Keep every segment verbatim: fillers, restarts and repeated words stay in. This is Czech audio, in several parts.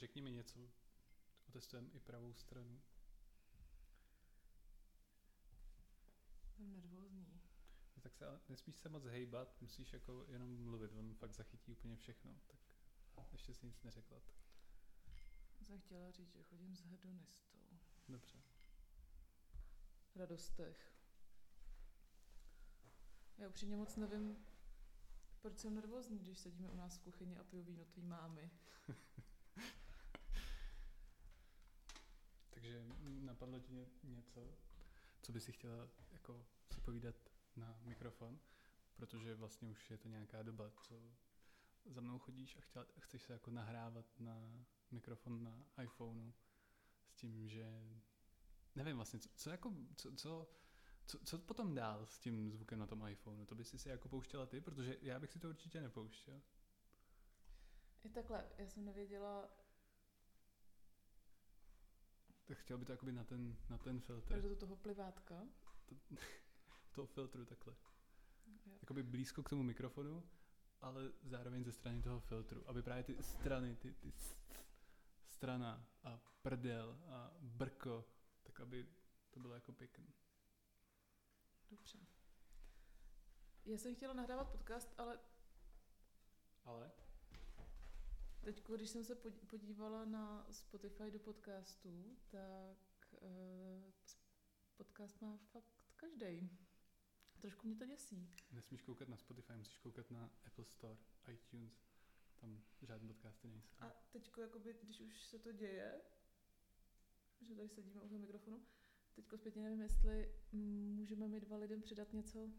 řekni mi něco. Otestujeme i pravou stranu. Jsem nervózní. No, tak se ale nesmíš se moc hejbat, musíš jako jenom mluvit, on fakt zachytí úplně všechno, tak ještě si nic neřekla. Tak. Jsem chtěla říct, že chodím s hedonistou. Dobře. V radostech. Já upřímně moc nevím, proč jsem nervózní, když sedíme u nás v kuchyni a piju víno tvý mámy. Takže napadlo ti něco, co by si chtěla jako si povídat na mikrofon, protože vlastně už je to nějaká doba, co za mnou chodíš a chtěla, chceš se jako nahrávat na mikrofon na iPhoneu s tím, že nevím vlastně, co, co jako, co, co Co, co potom dál s tím zvukem na tom iPhoneu? To bys si jako pouštěla ty? Protože já bych si to určitě nepouštěla. I takhle, já jsem nevěděla... Tak chtěl by to jakoby na ten, na ten filtr. Takže do toho plivátka? To, toho filtru takhle. Jo. Jakoby blízko k tomu mikrofonu, ale zároveň ze strany toho filtru. Aby právě ty strany, ty, ty strana a prdel a brko, tak aby to bylo jako pěkný. Dobře. Já jsem chtěla nahrávat podcast, ale... Ale? Teď, když jsem se podívala na Spotify do podcastů, tak eh, podcast má fakt každej. Trošku mě to děsí. Nesmíš koukat na Spotify, musíš koukat na Apple Store, iTunes. Tam žádné podcasty nejsou. A teď, jakoby, když už se to děje, že tady sedíme u toho mikrofonu, teďko zpětně nevím, jestli můžeme my dva lidem přidat něco,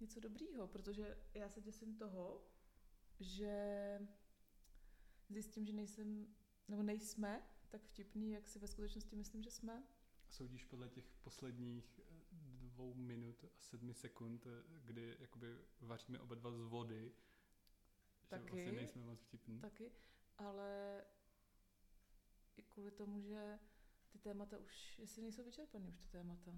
něco dobrýho, protože já se děsím toho, že zjistím, že nejsem, nebo nejsme tak vtipný, jak si ve skutečnosti myslím, že jsme. A soudíš podle těch posledních dvou minut a sedmi sekund, kdy jakoby vaříme oba dva z vody, taky, že vlastně nejsme moc vtipný. Taky, ale i kvůli tomu, že ty témata už, jestli nejsou vyčerpaný už ty témata.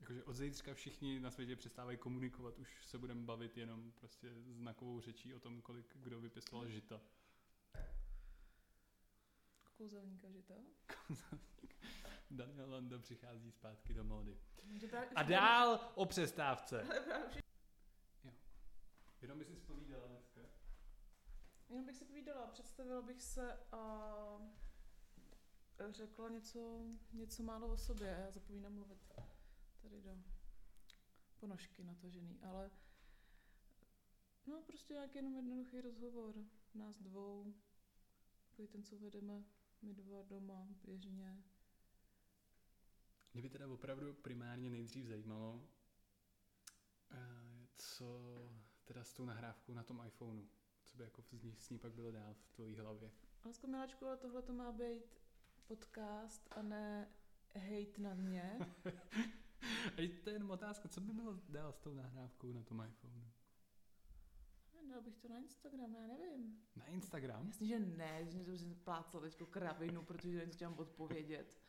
Jakože od zítřka všichni na světě přestávají komunikovat, už se budeme bavit jenom prostě znakovou řečí o tom, kolik kdo vypěstoval žita. Kouzelníka žita. Kouzelník. Daniel Landa přichází zpátky do módy. A dál o přestávce. Jo. Jenom by si povídala dneska. Jenom bych si povídala, představila bych se a... řekla něco, něco málo o sobě a já zapomínám mluvit tady do ponožky natažený, ale no prostě nějaký jenom jednoduchý rozhovor nás dvou, takový ten, co vedeme my dva doma běžně. Mě by teda opravdu primárně nejdřív zajímalo, co teda s tou nahrávkou na tom iPhoneu, co by jako s ní pak bylo dál v tvojí hlavě. Lásko miláčku, ale tohle to má být podcast a ne hejt na mě. A to je jenom otázka, co by bylo dál s tou nahrávkou na tom iPhoneu? Dal bych to na Instagram, já nevím. Na Instagram? Jasně, že ne, že mě to už jsem plácala teďko kravinu, protože něco chtěla odpovědět.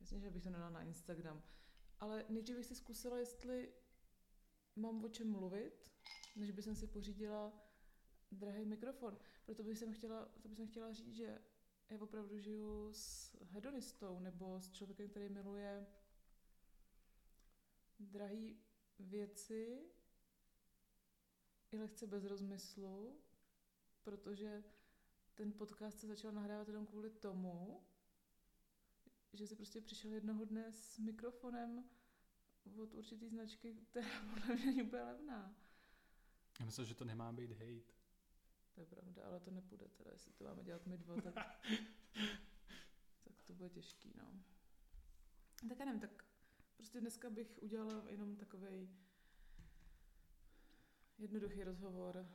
Jasně, že bych to nedala na Instagram. Ale nejdřív bych si zkusila, jestli mám o čem mluvit, než bych jsem si pořídila drahý mikrofon. Proto bych jsem chtěla, to bych jsem chtěla říct, že já opravdu žiju s hedonistou nebo s člověkem, který miluje drahé věci i lehce bez rozmyslu, protože ten podcast se začal nahrávat jenom kvůli tomu, že si prostě přišel jednoho dne s mikrofonem od určitý značky, která podle mě není úplně levná. Já myslím, že to nemá být hejt. To je pravda, ale to nepůjde teda, jestli to máme dělat my dva, tak, tak to bude těžký, no. Tak já nevím, tak prostě dneska bych udělala jenom takovej jednoduchý rozhovor,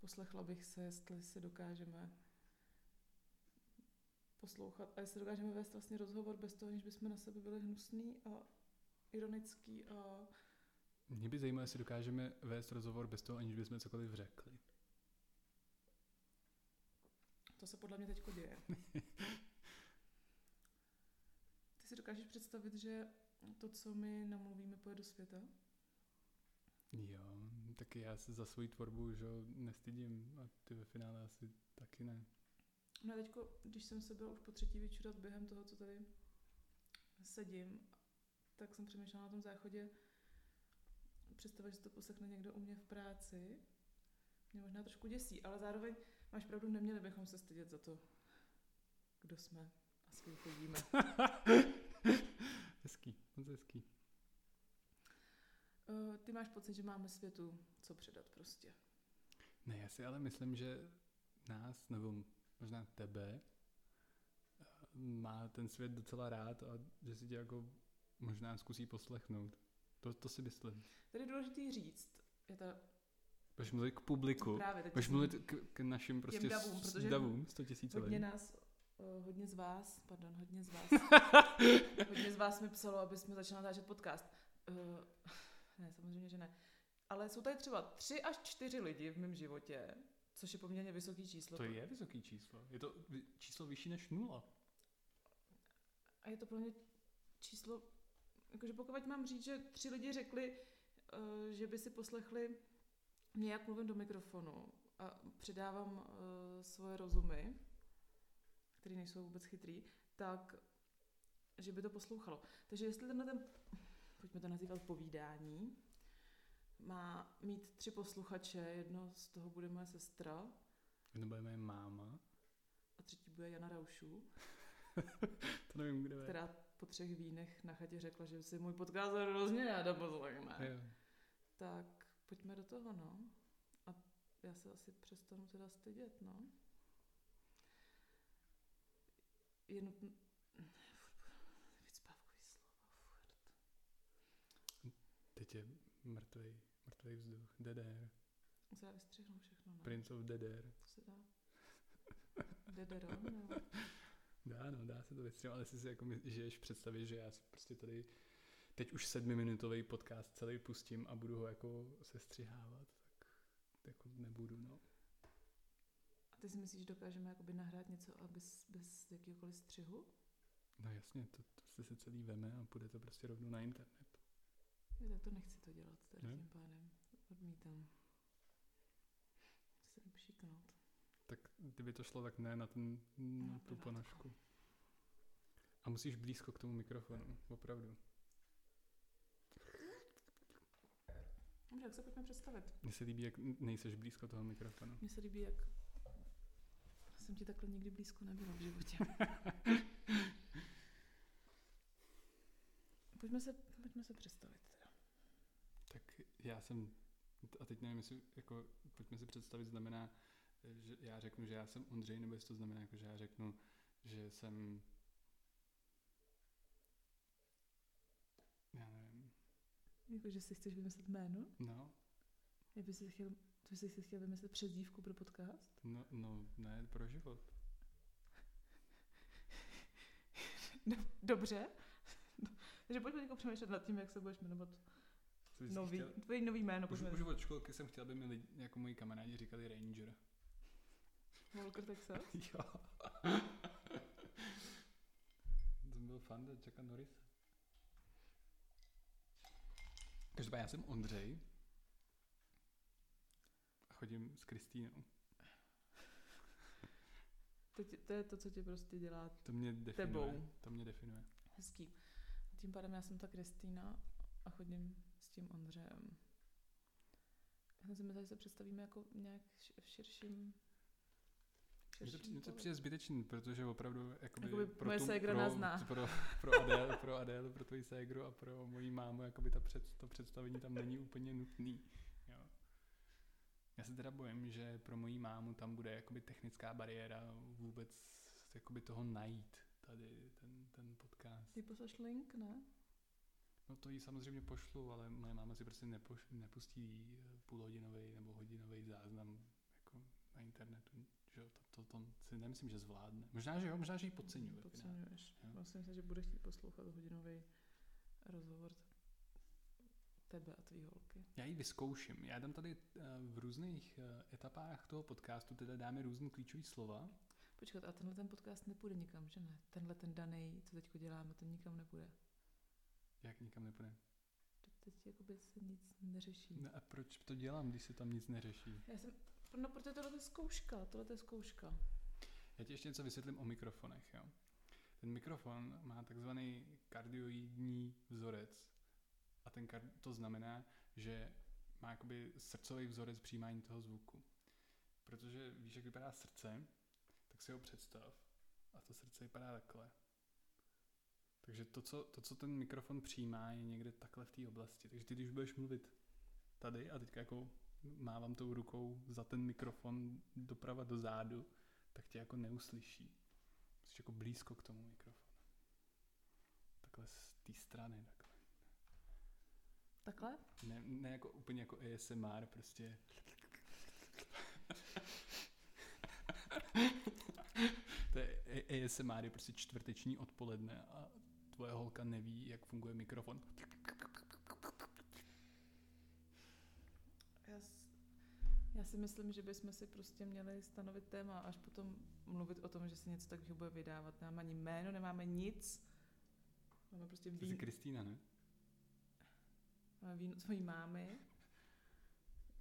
poslechla bych se, jestli se dokážeme poslouchat a jestli dokážeme vést vlastně rozhovor bez toho, než bychom na sebe byli hnusný a ironický a... Mě by zajímalo, jestli dokážeme vést rozhovor bez toho, aniž bychom cokoliv řekli. To se podle mě teďko děje. Ty si dokážeš představit, že to, co my namluvíme, pojede do světa? Jo, taky já se za svoji tvorbu už nestydím a ty ve finále asi taky ne. No a teďko, když jsem se byla už po třetí vyčurat během toho, co tady sedím, tak jsem přemýšlela na tom záchodě, představit, že to poslechne někdo u mě v práci, mě možná trošku děsí, ale zároveň máš pravdu, neměli bychom se stydět za to, kdo jsme a s kým chodíme. Hezký, moc hezký. Uh, ty máš pocit, že máme světu co předat prostě. Ne, já si ale myslím, že nás, nebo možná tebe, má ten svět docela rád a že si tě jako možná zkusí poslechnout. To, to si myslím. Tady je důležitý říct. Je ta... Budeš mluvit k publiku. Právě, budeš mluvit k, k našim prostě davům, davům sto tisíc hodně nás, hodně z vás, pardon, hodně z vás, hodně z vás mi psalo, aby jsme začali natáčet podcast. Uh, ne, samozřejmě, že ne. Ale jsou tady třeba tři až čtyři lidi v mém životě, což je poměrně vysoký číslo. To je vysoký číslo. Je to číslo vyšší než nula. A je to pro mě číslo... Jakože pokud mám říct, že tři lidi řekli, uh, že by si poslechli mě, jak mluvím do mikrofonu a předávám uh, svoje rozumy, které nejsou vůbec chytrý, tak, že by to poslouchalo. Takže jestli tenhle ten, pojďme to nazývat povídání, má mít tři posluchače, jedno z toho bude moje sestra. Jedno bude moje máma. A třetí bude Jana Raušů. To nevím, kde je. Po třech vínech na chatě řekla, že si můj podcast hrozně ráda pozveme. Tak pojďme do toho, no. A já se asi přestanu teda stydět, no. Je nutné... Vycpávkový slovo. Teď je mrtvej, mrtvej vzduch. D D R. To se dá vystřihnout všechno, no. Prince of D D R. To se dá. D D R, no. Dá, no, dá se to většinou, ale si si jako žiješ představit, že já prostě tady teď už sedmiminutový podcast celý pustím a budu ho jako sestřihávat, tak jako nebudu, no. A ty si myslíš, že dokážeme jakoby nahrát něco a bez, bez jakýhokoliv střihu? No jasně, to, to se celý veme a půjde to prostě rovnou na internet. Já tak to nechci to dělat tady ne? Tím pádem, odmítám. Chci pšiknout. Tak kdyby to šlo, tak ne na, ten, na no, tu ponožku. A musíš blízko k tomu mikrofonu, opravdu. Dobře, jak se pojďme představit? Mně se líbí, jak nejseš blízko toho mikrofonu. Mně se líbí, jak jsem ti takhle nikdy blízko nebyla v životě. pojďme, se, pojďme se představit teda. Tak já jsem, a teď nevím, jestli jako pojďme se představit znamená, že já řeknu, že já jsem Ondřej, nebo jestli to znamená, jako, že já řeknu, že jsem... Já nevím. Jako, že si chceš vymyslet jméno? No. Já bych si chtěl, ty jsi si chtěl vymyslet přezdívku pro podcast? No, no ne, pro život. no, dobře. Takže pojďme někoho přemýšlet nad tím, jak se budeš jmenovat. Nový, chtěl... tvoje nový jméno. Už, už od školky jsem chtěl, aby mi lidi, jako moji kamarádi říkali Ranger. Walker Texas? Jo. To byl fan do Jacka Norrisa. Každopádně já jsem Ondřej. A chodím s Kristýnou. To, tě, to je to, co tě prostě dělá to mě definuje, tebou. To mě definuje. Hezký. Tím pádem já jsem ta Kristýna a chodím s tím Ondřejem. Já jsem si myslela, že se představíme jako nějak v širším... Mě to přijde zbytečný, protože opravdu jakoby jakoby pro moje ségra nás zná. Pro, pro Adélu, pro, Adél, pro tvoji ségru a pro moji mámu jakoby ta před, to představení tam není úplně nutný. Jo. Já se teda bojím, že pro moji mámu tam bude jakoby technická bariéra vůbec jakoby toho najít tady ten, ten podcast. Ty pošleš link, ne? No to jí samozřejmě pošlu, ale moje máma si prostě nepoš, nepustí půlhodinový nebo hodinový záznam jako na internetu. To, to, to si nemyslím, že zvládne. Možná, že jo, možná, že ji podceňuje. Podceňuješ. Myslím si, že bude chtít poslouchat hodinový rozhovor tebe a tvý holky. Já ji vyzkouším. Já dám tady v různých etapách toho podcastu, teda dáme různý klíčový slova. Počkat, a tenhle ten podcast nepůjde nikam, že ne? Tenhle ten daný, co teďko děláme, ten nikam nepůjde. Jak nikam nepůjde? To teď jakoby se nic neřeší. No a proč to dělám, když se tam nic neřeší? Já jsem... No, protože tohle je zkouška, tohle je zkouška. Já ti ještě něco vysvětlím o mikrofonech. Jo? Ten mikrofon má takzvaný kardioidní vzorec a ten kar- to znamená, že má jakoby srdcový vzorec přijímání toho zvuku. Protože víš, jak vypadá srdce, tak si ho představ a to srdce vypadá takhle. Takže to co, to, co ten mikrofon přijímá, je někde takhle v té oblasti. Takže ty, když budeš mluvit tady a teďka jako mávám tou rukou za ten mikrofon doprava do zádu, tak tě jako neuslyší. Jsi jako blízko k tomu mikrofonu. Takhle z té strany, takhle. Takhle? Ne, ne jako úplně jako A S M R, prostě. To je A S M R, je prostě čtvrteční odpoledne a tvoje holka neví, jak funguje mikrofon. Já, já si myslím, že bychom si prostě měli stanovit téma až potom mluvit o tom, že se něco takového bude vydávat. Nemáme ani jméno, nemáme nic. Máme prostě víno. Jsi Kristýna, ne? Máme víno tvojí mámy.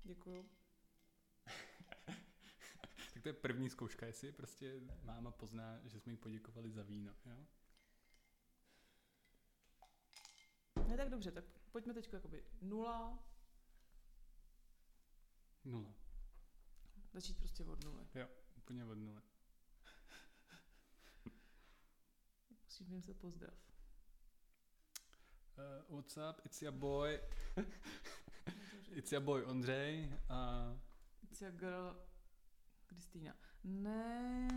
Děkuju. Tak to je první zkouška, jestli prostě máma pozná, že jsme jí poděkovali za víno, jo? Ne, tak dobře, tak pojďme teď jakoby nula. Nula. Začít prostě od nuly. Jo, úplně od nuly. Musím jim se pozdrav. Uh, what's up, it's your boy. It's your boy Ondřej. Uh... It's your girl Kristýna. Ne.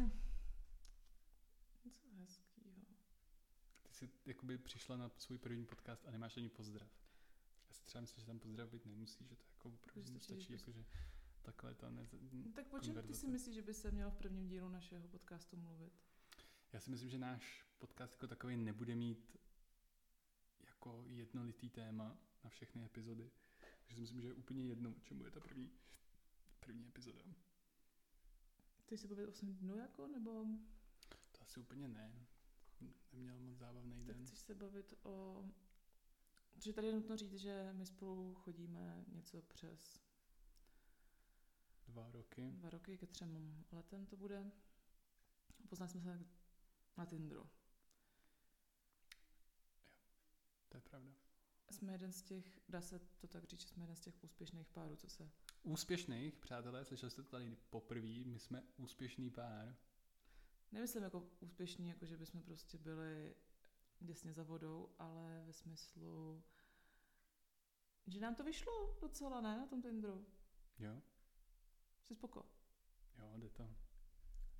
Něco hezkýho. Ty jsi jakoby přišla na svůj první podcast a nemáš ani pozdrav. Já si třeba myslím, že tam pozdrav být nemusí, že to jako opravdu že to stačí, jako, že takhle ta ne... No, tak o čem ty si myslíš, že by se mělo v prvním dílu našeho podcastu mluvit? Já si myslím, že náš podcast jako takový nebude mít jako jednolitý téma na všechny epizody. Takže si myslím, že je úplně jedno, o čem bude ta první, první epizoda. Ty si pověděl osm dnů jako, nebo... To asi úplně ne. Neměl moc zábavný den. Tak chceš se bavit o... Protože tady je nutno říct, že my spolu chodíme něco přes... Dva roky. Dva roky, ke třem letem to bude. Poznali jsme se na Tinderu. Jo, to je pravda. Jsme jeden z těch, dá se to tak říct, že jsme jeden z těch úspěšných párů, co se... Úspěšných, přátelé, slyšeli jste to tady poprvé, my jsme úspěšný pár. Nemyslím jako úspěšný, jako že bychom prostě byli děsně za vodou, ale ve smyslu, že nám to vyšlo docela, ne, na tom Tinderu. Jo. Jsi spoko? Jo, jde to.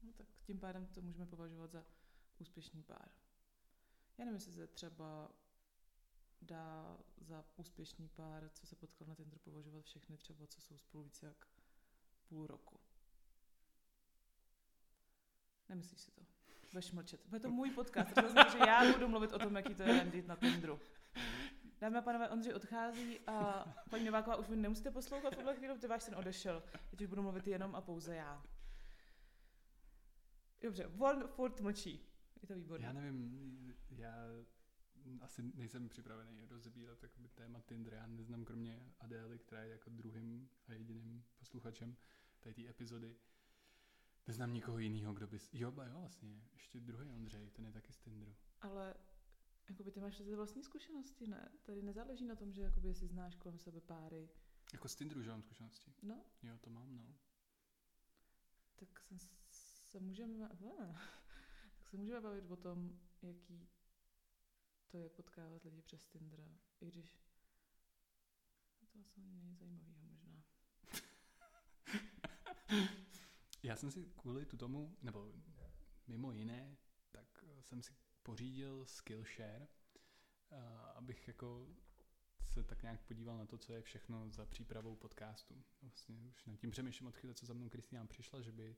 No tak tím pádem to můžeme považovat za úspěšný pár. Já nevím, jestli se třeba dá za úspěšný pár, co se potkal na Tinderu, považovat všechny třeba, co jsou spolu víc jak půl roku. Nemyslíš si to? Budeš mlčet. Bude to můj podcast, protože já budu mluvit o tom, jaký to je randit na Tinderu. Dámy a pánové, Ondřej odchází a paní Nováková, už vy nemusíte poslouchat tuhle chvíli, ty váš ten odešel. Teď už budu mluvit jenom a pouze já. Dobře, on furt mlčí. Je to výborné. Já nevím, já... Asi nejsem připravený rozebírat jakoby téma Tinder, já neznám kromě Adély, která je jako druhým a jediným posluchačem tady té epizody. Neznám nikoho jiného, kdo by... Jo, ba jo, vlastně, ještě druhý Ondřej, ten je taky z Tinderu. Ale jakoby ty máš vlastní zkušenosti, ne? Tady nezáleží na tom, že jakoby si znáš kolem sebe páry. Jako z Tinderu, že mám zkušenosti? No. Jo, to mám, no. Tak se, se můžeme... Tak se můžeme bavit o tom, jaký to je potkávat lidi přes Tinder, i když to asi není zajímavého možná. Já jsem si kvůli tu tomu, nebo mimo jiné, tak jsem si pořídil Skillshare, abych jako se tak nějak podíval na to, co je všechno za přípravou podcastu. Vlastně už nad tím přemýšlím od chvíle, co za mnou Kristýna přišla, že by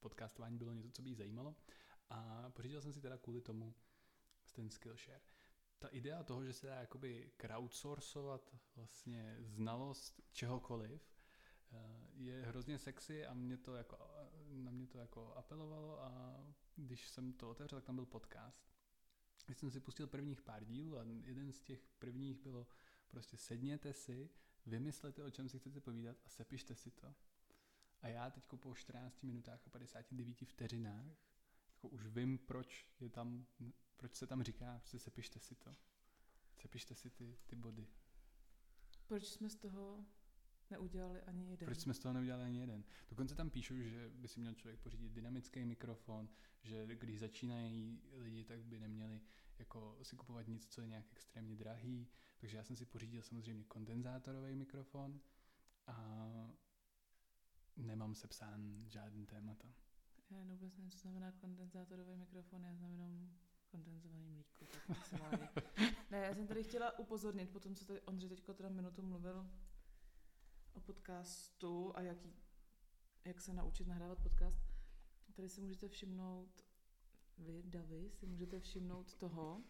podcastování bylo něco, co by jí zajímalo. A pořídil jsem si teda kvůli tomu ten Skillshare. Ta idea toho, že se dá jakoby crowdsourcovat vlastně znalost čehokoliv, je hrozně sexy a mě to jako, na mě to jako apelovalo a když jsem to otevřel, tak tam byl podcast. Když jsem si pustil prvních pár dílů a jeden z těch prvních bylo prostě sedněte si, vymyslete, o čem si chcete povídat a sepište si to. A já teď po čtrnácti minutách a padesáti devíti vteřinách jako už vím, proč je tam, proč se tam říká, prostě sepište si to. Sepište si ty, ty body. Proč jsme z toho neudělali ani jeden? Proč jsme z toho neudělali ani jeden? Dokonce tam píšu, že by si měl člověk pořídit dynamický mikrofon, že když začínají lidi, tak by neměli jako si kupovat nic, co je nějak extrémně drahý. Takže já jsem si pořídil samozřejmě kondenzátorový mikrofon a nemám sepsán žádný témata. Já vůbec nevím, co znamená kondenzátorový mikrofon, já znám jenom kondenzovaný mlíko. Tak ne, já jsem tady chtěla upozornit, potom co tady Ondřej teďko teda minutu mluvil o podcastu a jaký, jak se naučit nahrávat podcast, tady si můžete všimnout, vy, Davy, si můžete všimnout toho,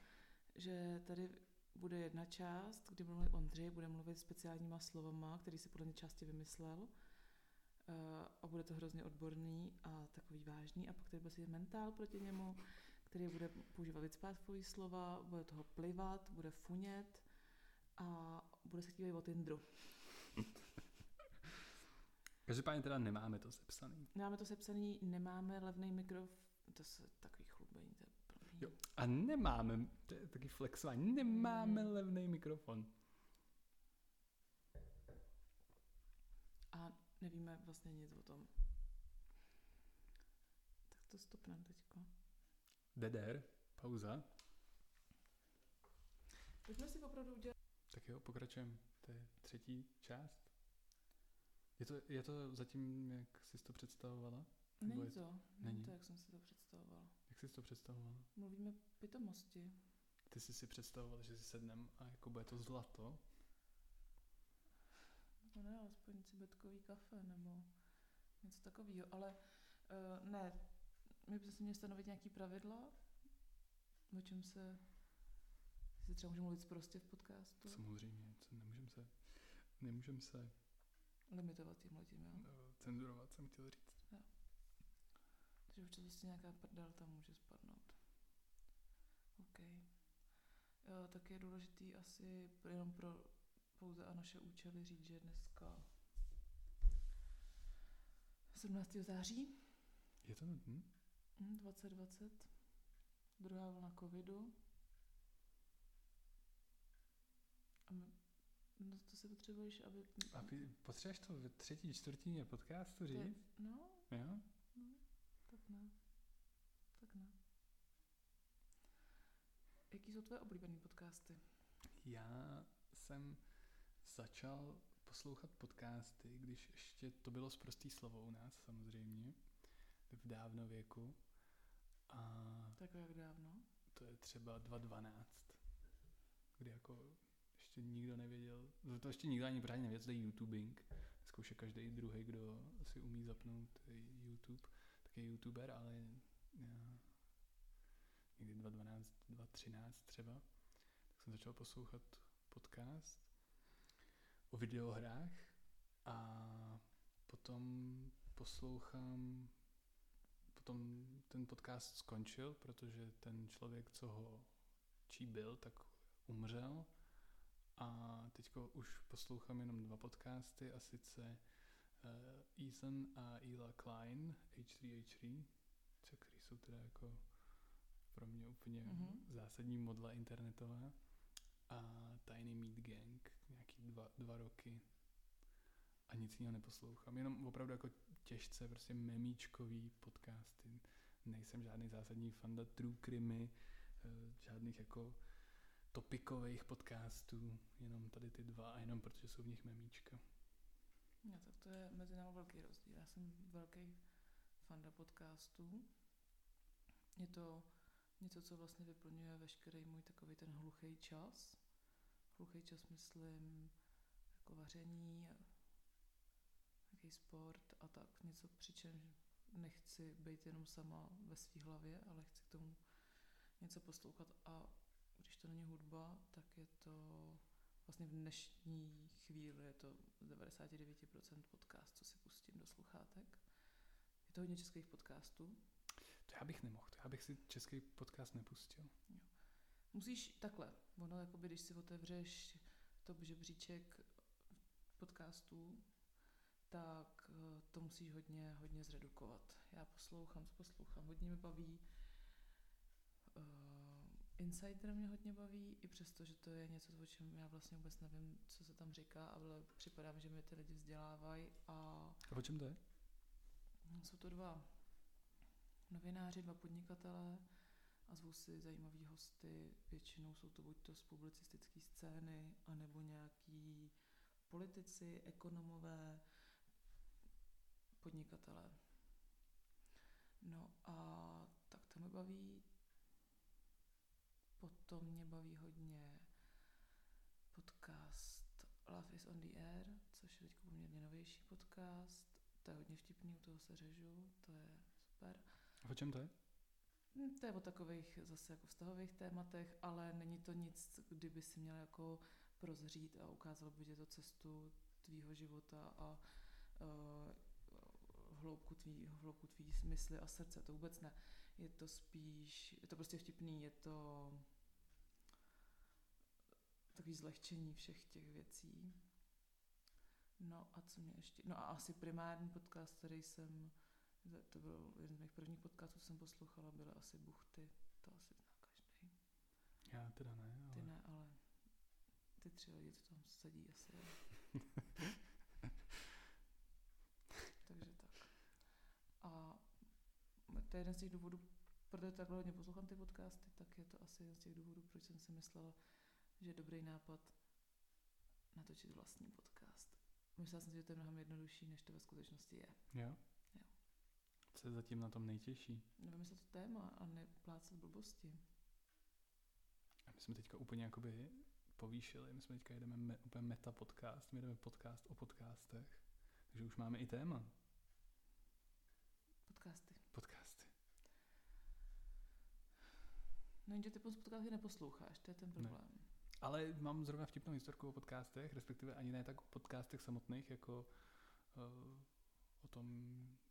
že tady bude jedna část, kdy mluví Ondřej, bude mluvit speciálníma slovama, který si podle mě části vymyslel, a bude to hrozně odborný a takový vážný, a pak tady bude si mentál proti němu, který bude používat vycpátkový slova, bude toho plivat, bude funět a bude se chtívat od Indru. Každopádně teda nemáme to sepsaný. Nemáme to sepsaný, nemáme levný mikrofon, to je takový chlubení, to je plný. Jo, a nemáme, to je taky flexování, nemáme hmm. levný mikrofon. A nevíme vlastně nic o tom. Tak to stopneme teďko. Deder, pauza. Pojďme si opravdu udělat. Tak jo, pokračujeme. To je třetí část. Je to, je to zatím, jak jsi to představovala? Není to, to, není to, jak jsem si to představovala. Jak jsi to představovala? Mluvíme pitomosti. Ty jsi si představovala, že si sednem a jako bude to zlato? No ne, alespoň cibetkový kafe nebo něco takového, ale uh, ne, my bychom si měli stanovit nějaký pravidla, o čem se, jestli třeba můžeme mluvit prostě v podcastu. Samozřejmě, nemůžeme se, nemůžeme se limitovat tímhletím, jo? No, cenzurovat jsem chtěl říct. Jo. Takže určitě vlastně nějaká prdel tam může spadnout. OK. Jo, tak je důležitý asi jenom pro pouze a naše účely říct, že dneska sedmnáctého září je to nutné? dvacet dvacet druhá vlna covidu a my, no to si potřebuješ, aby... A potřebuješ to ve třetí čtvrtině podcastu říct? Te, no, jo? no, tak ne. Tak ne. Jaký jsou tvoje oblíbené podcasty? Já jsem začal poslouchat podcasty, když ještě to bylo sprostý slovo u nás samozřejmě, v dávno věku. A tak jak dávno? To je třeba dva tisíce dvanáct, kdy jako ještě nikdo nevěděl, to ještě nikdo ani právě nevěděl, co je YouTubing. Zkouše každý druhý, kdo si umí zapnout YouTube, tak je YouTuber, ale já, někdy dva tisíce dvanáct, dva tisíce třináct třeba, tak jsem začal poslouchat podcast o videohrách a potom poslouchám, potom ten podcast skončil, protože ten člověk, co ho čí byl, tak umřel a teďko už poslouchám jenom dva podcasty a sice uh, Ethan a Ela Klein, há tři há tři, který jsou teda jako pro mě úplně mm-hmm. zásadní modla internetová, a Tiny Meat Gang, nějaký dva, dva roky a nic jiného neposlouchám. Jenom opravdu jako těžce, prostě memíčkový podcasty. Nejsem žádný zásadní fanda true crime, žádných jako topikových podcastů, jenom tady ty dva a jenom protože jsou v nich memíčka. No tak to je mezi námi velký rozdíl. Já jsem velký fanda podcastů. Je to něco, co vlastně vyplňuje veškerý můj takový ten hluchý čas. Hluchý čas myslím jako vaření, nějaký sport a tak něco, přičem nechci být jenom sama ve svý hlavě, ale chci k tomu něco poslouchat a když to není hudba, tak je to vlastně v dnešní chvíli je to z devadesát devět procent podcast, co si pustím do sluchátek. Je to hodně českých podcastů. To já bych nemohl, já bych si český podcast nepustil. Jo. Musíš takhle, ono jakoby, když si otevřeš top žebříček podcastů, tak to musíš hodně, hodně zredukovat. Já poslouchám, poslouchám, hodně mě baví. Uh, Insider mě hodně baví, i přesto, že to je něco, o čem já vlastně vůbec nevím, co se tam říká, ale připadá mi, že mě ty lidi vzdělávají. A o čem to je? Jsou to dva novináři, dva podnikatelé a zvou si zajímavý hosty. Většinou jsou to buď to z publicistické scény, anebo nějaký politici, ekonomové, podnikatelé. No a tak to mě baví. Potom mě baví hodně podcast Love is on the Air, což je teď poměrně novější podcast. To je hodně vtipný, u toho se řežu, to je super. A o čem to je? To je o takových zase jako vztahových tématech, ale není to nic, kdyby si měl jako prozřít a ukázalo by tě to cestu tvýho života a uh, hloubku tvý, hloubku tvý mysli a srdce, to vůbec ne. Je to spíš, je to prostě vtipný, je to takový zlehčení všech těch věcí. No a co mě ještě, no a asi primární podcast, který jsem, to byl jeden z mých prvních podcastů, jsem poslouchala, byly asi Buchty, to asi zná každý. Já teda ne, ale... Ty ne, ale ty tři lidi, co tam sedí asi. Takže tak. A to je jeden z těch důvodů, protože takhle hodně poslouchám ty podcasty, tak je to asi jeden z těch důvodů, proč jsem si myslela, že je dobrý nápad natočit vlastní podcast. Myslela jsem si, že to je mnohem jednodušší, než to ve skutečnosti je. Jo? Jo. Co je zatím na tom nejtěžší? Nevymyslet to téma a neplácat blbosti. A my jsme teďka úplně jakoby povýšili, my jsme teďka jedeme me, úplně meta podcast, my jedeme podcast o podcastech, takže už máme i téma. Podcasty. Podcasty. No, že ty podcasty neposloucháš, to je ten problém. Ne. Ale mám zrovna vtipnou historku o podcastech, respektive ani ne tak o podcastech samotných, jako uh, o tom,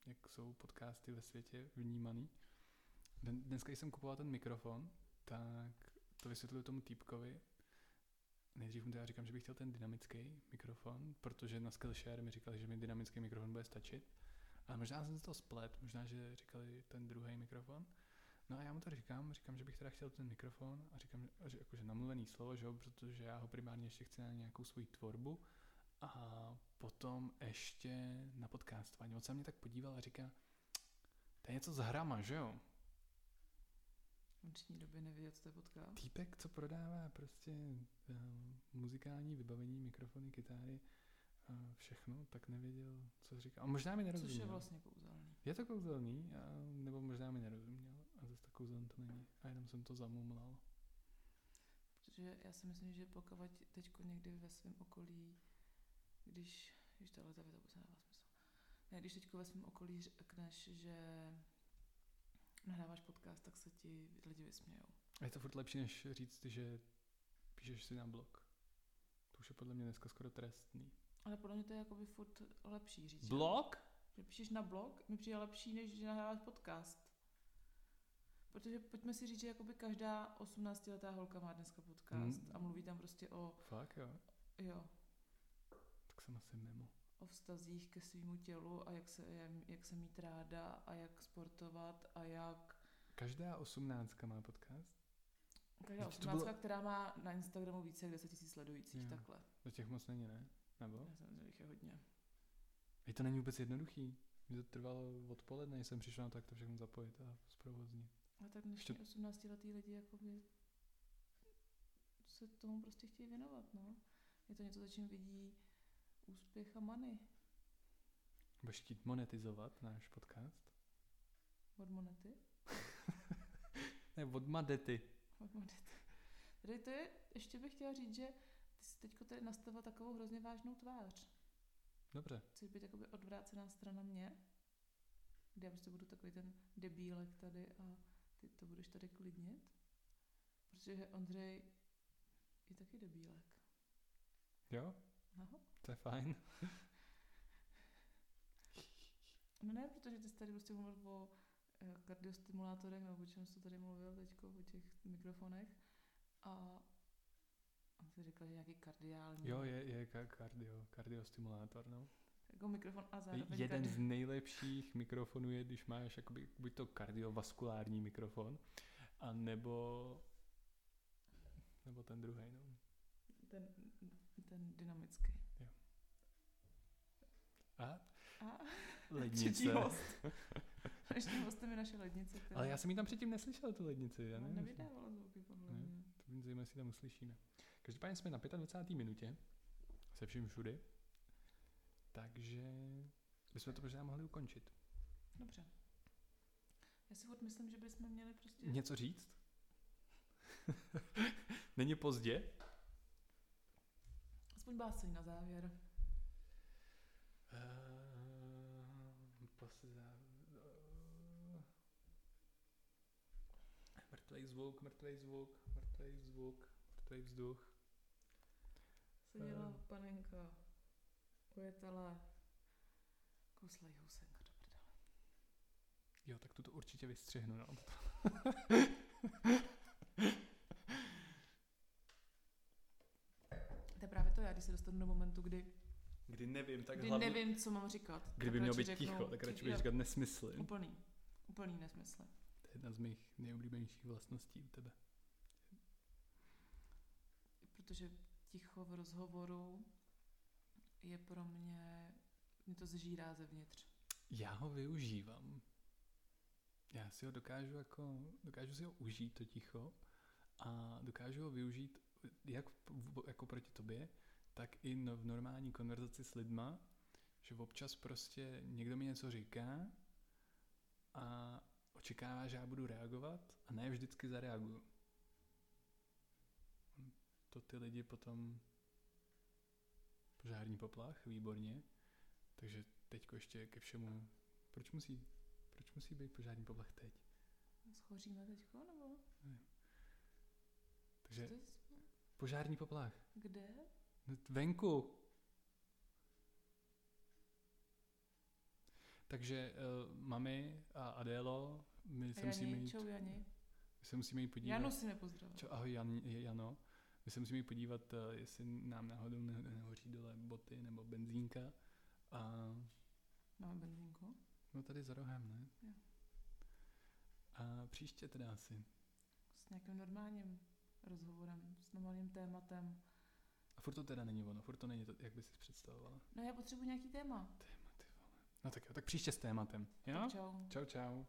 jak jsou podcasty ve světě vnímaný. Dneska, když jsem kupoval ten mikrofon, tak to vysvětluju tomu týpkovi. Nejdřív mu teda říkám, že bych chtěl ten dynamický mikrofon, protože na Skillshare mi říkali, že mi dynamický mikrofon bude stačit. Ale možná jsem se to splet, možná, že říkali ten druhý mikrofon. No a já mu to říkám, říkám, že bych teda chtěl ten mikrofon a říkám, že jakože namluvený slovo, že jo, protože já ho primárně ještě chci na nějakou svoji tvorbu a potom ještě na podcastování. On se mě tak podíval a říká, to je něco z hrama, že jo? V dnešní době nevěděl, co to je podcast. Týpek, co prodává prostě uh, muzikální vybavení, mikrofony, kytáry, všechno, tak nevěděl, co říká. A možná mi nerozuměl. Což je vlastně kouzelný. Je to kouzelný, a, nebo možná mi nerozuměl. A zase tak kouzelný to není. A jenom jsem to zamumlal. Protože já si myslím, že pokud teďko někdy ve svém okolí, když, když tahle ta věta vůbec nedává smysl, ne, když teďko ve svém okolí řekneš, že nahráváš podcast, tak se ti lidi vysmějou. A je to furt lepší, než říct, že píšeš si na blog. To už je podle mě dneska skoro trestný. Ale podle mě to je jakoby furt lepší říct. Blog? Že píšeš na blog, mi přijde lepší, než že nahráváš podcast. Protože pojďme si říct, že jakoby každá osmnáctiletá holka má dneska podcast hmm. a mluví tam prostě o... Fakt jo? Jo. Tak jsem asi mimo. O vztazích ke svýmu tělu a jak se, jak se mít ráda a jak sportovat a jak... Každá osmnáctka má podcast? Každá osmnáctka, bylo... která má na Instagramu více jak deset tisíc sledujících, jo. Takhle. Do těch moc není, ne? Nebo? Já jsem je hodně. Ej, to není vůbec jednoduchý. Mě to trvalo odpoledne, jsem přišla na to, jak to všechno zapojit a zprovoznit. A tak dnešní osmnáctiletí lidi jakoby se tomu prostě chtějí věnovat, no. Je to něco, za čím vidí úspěch a money. Budeš chtít monetizovat náš podcast? Od monety? Ne, od madety. Od madety. Tady to je, ještě bych chtěla říct, že ty jsi teďko tady nastavila takovou hrozně vážnou tvář. Dobře. Chceš být jakoby odvrácená strana mě, kde já prostě budu takový ten debílek tady a ty to budeš tady klidnit. Protože Ondřej je taky debílek. Jo? Aha. To je fajn. No ne, protože ty jsi tady prostě mluvil o kardiostimulátorech, nebo o čem jsi tady mluvil teďko, o těch mikrofonech. A on si říkal, že nějaký kardiální... Jo, je, je kardio, kardiostimulátor, no. jako mikrofon a zároveň jeden tady. Z nejlepších mikrofonů je, když máš jakoby, buď to kardiovaskulární mikrofon, a nebo nebo ten druhý, no. Ten, ten dynamický. Jo. A? A? Lednice. Třetí host. Třetí hostem je naše lednice. Která... Ale já jsem ji tam předtím neslyšel, tu lednici. Já nevím, nevydával zvuky, podle mě. Ne, to by zajímavé, jestli tam uslyšíme. Každopádně jsme na dvacáté páté minutě, se vším všudy, takže bychom to možná mohli ukončit. Dobře. Já si myslím, že bychom měli prostě... Něco říct? Není pozdě? Aspoň báseň na závěr. Mrtvej zvuk, mrtvej zvuk, mrtvej zvuk, mrtvej vzduch. Seděla uh. panenka, ujetala, kousla jí housenka do prdele. Jo, tak tu to určitě vystřihnu, no. To je právě to já, když se dostanu do momentu, kdy Kdy nevím, tak Kdy hlavně... nevím, co mám říkat. Kdyby mělo být ticho, tak radši bych říkat nesmysly. Úplný. Úplný nesmysly. To je jedna z mých nejoblíbenějších vlastností u tebe. Protože ticho v rozhovoru je pro mě... Mě to zžírá zevnitř. Já ho využívám. Já si ho dokážu jako... Dokážu si ho užít, to ticho. A dokážu ho využít jak jako proti tobě, tak i v normální konverzaci s lidma, že občas prostě někdo mi něco říká a očekává, že já budu reagovat a ne vždycky zareaguju. To ty lidi potom požární poplach, výborně. Takže teďko ještě ke všemu, proč musí, proč musí být požární poplach teď? Schoříme teďko, nebo? Ne. Takže požární poplach. Kde? Venku. Takže uh, mami a Adélo, my se musíme jít. Čau, Jani. My se musíme jít podívat. Janu si nepozdravil. Čau, ahoj, Jan, Jano. My se musíme jít podívat, uh, jestli nám náhodou ne- nehoří dole boty nebo benzínka. A... Máme benzínku? No tady za rohem, ne? Jo. A příště teda asi. S nějakým normálním rozhovorem, s normálním tématem. A furt to teda není ono, furt to není to, jak by si představovala. No já potřebuji nějaký téma. Téma, ty vole. No tak jo, tak příště s tématem. Jo? Tak čau. Čau, čau.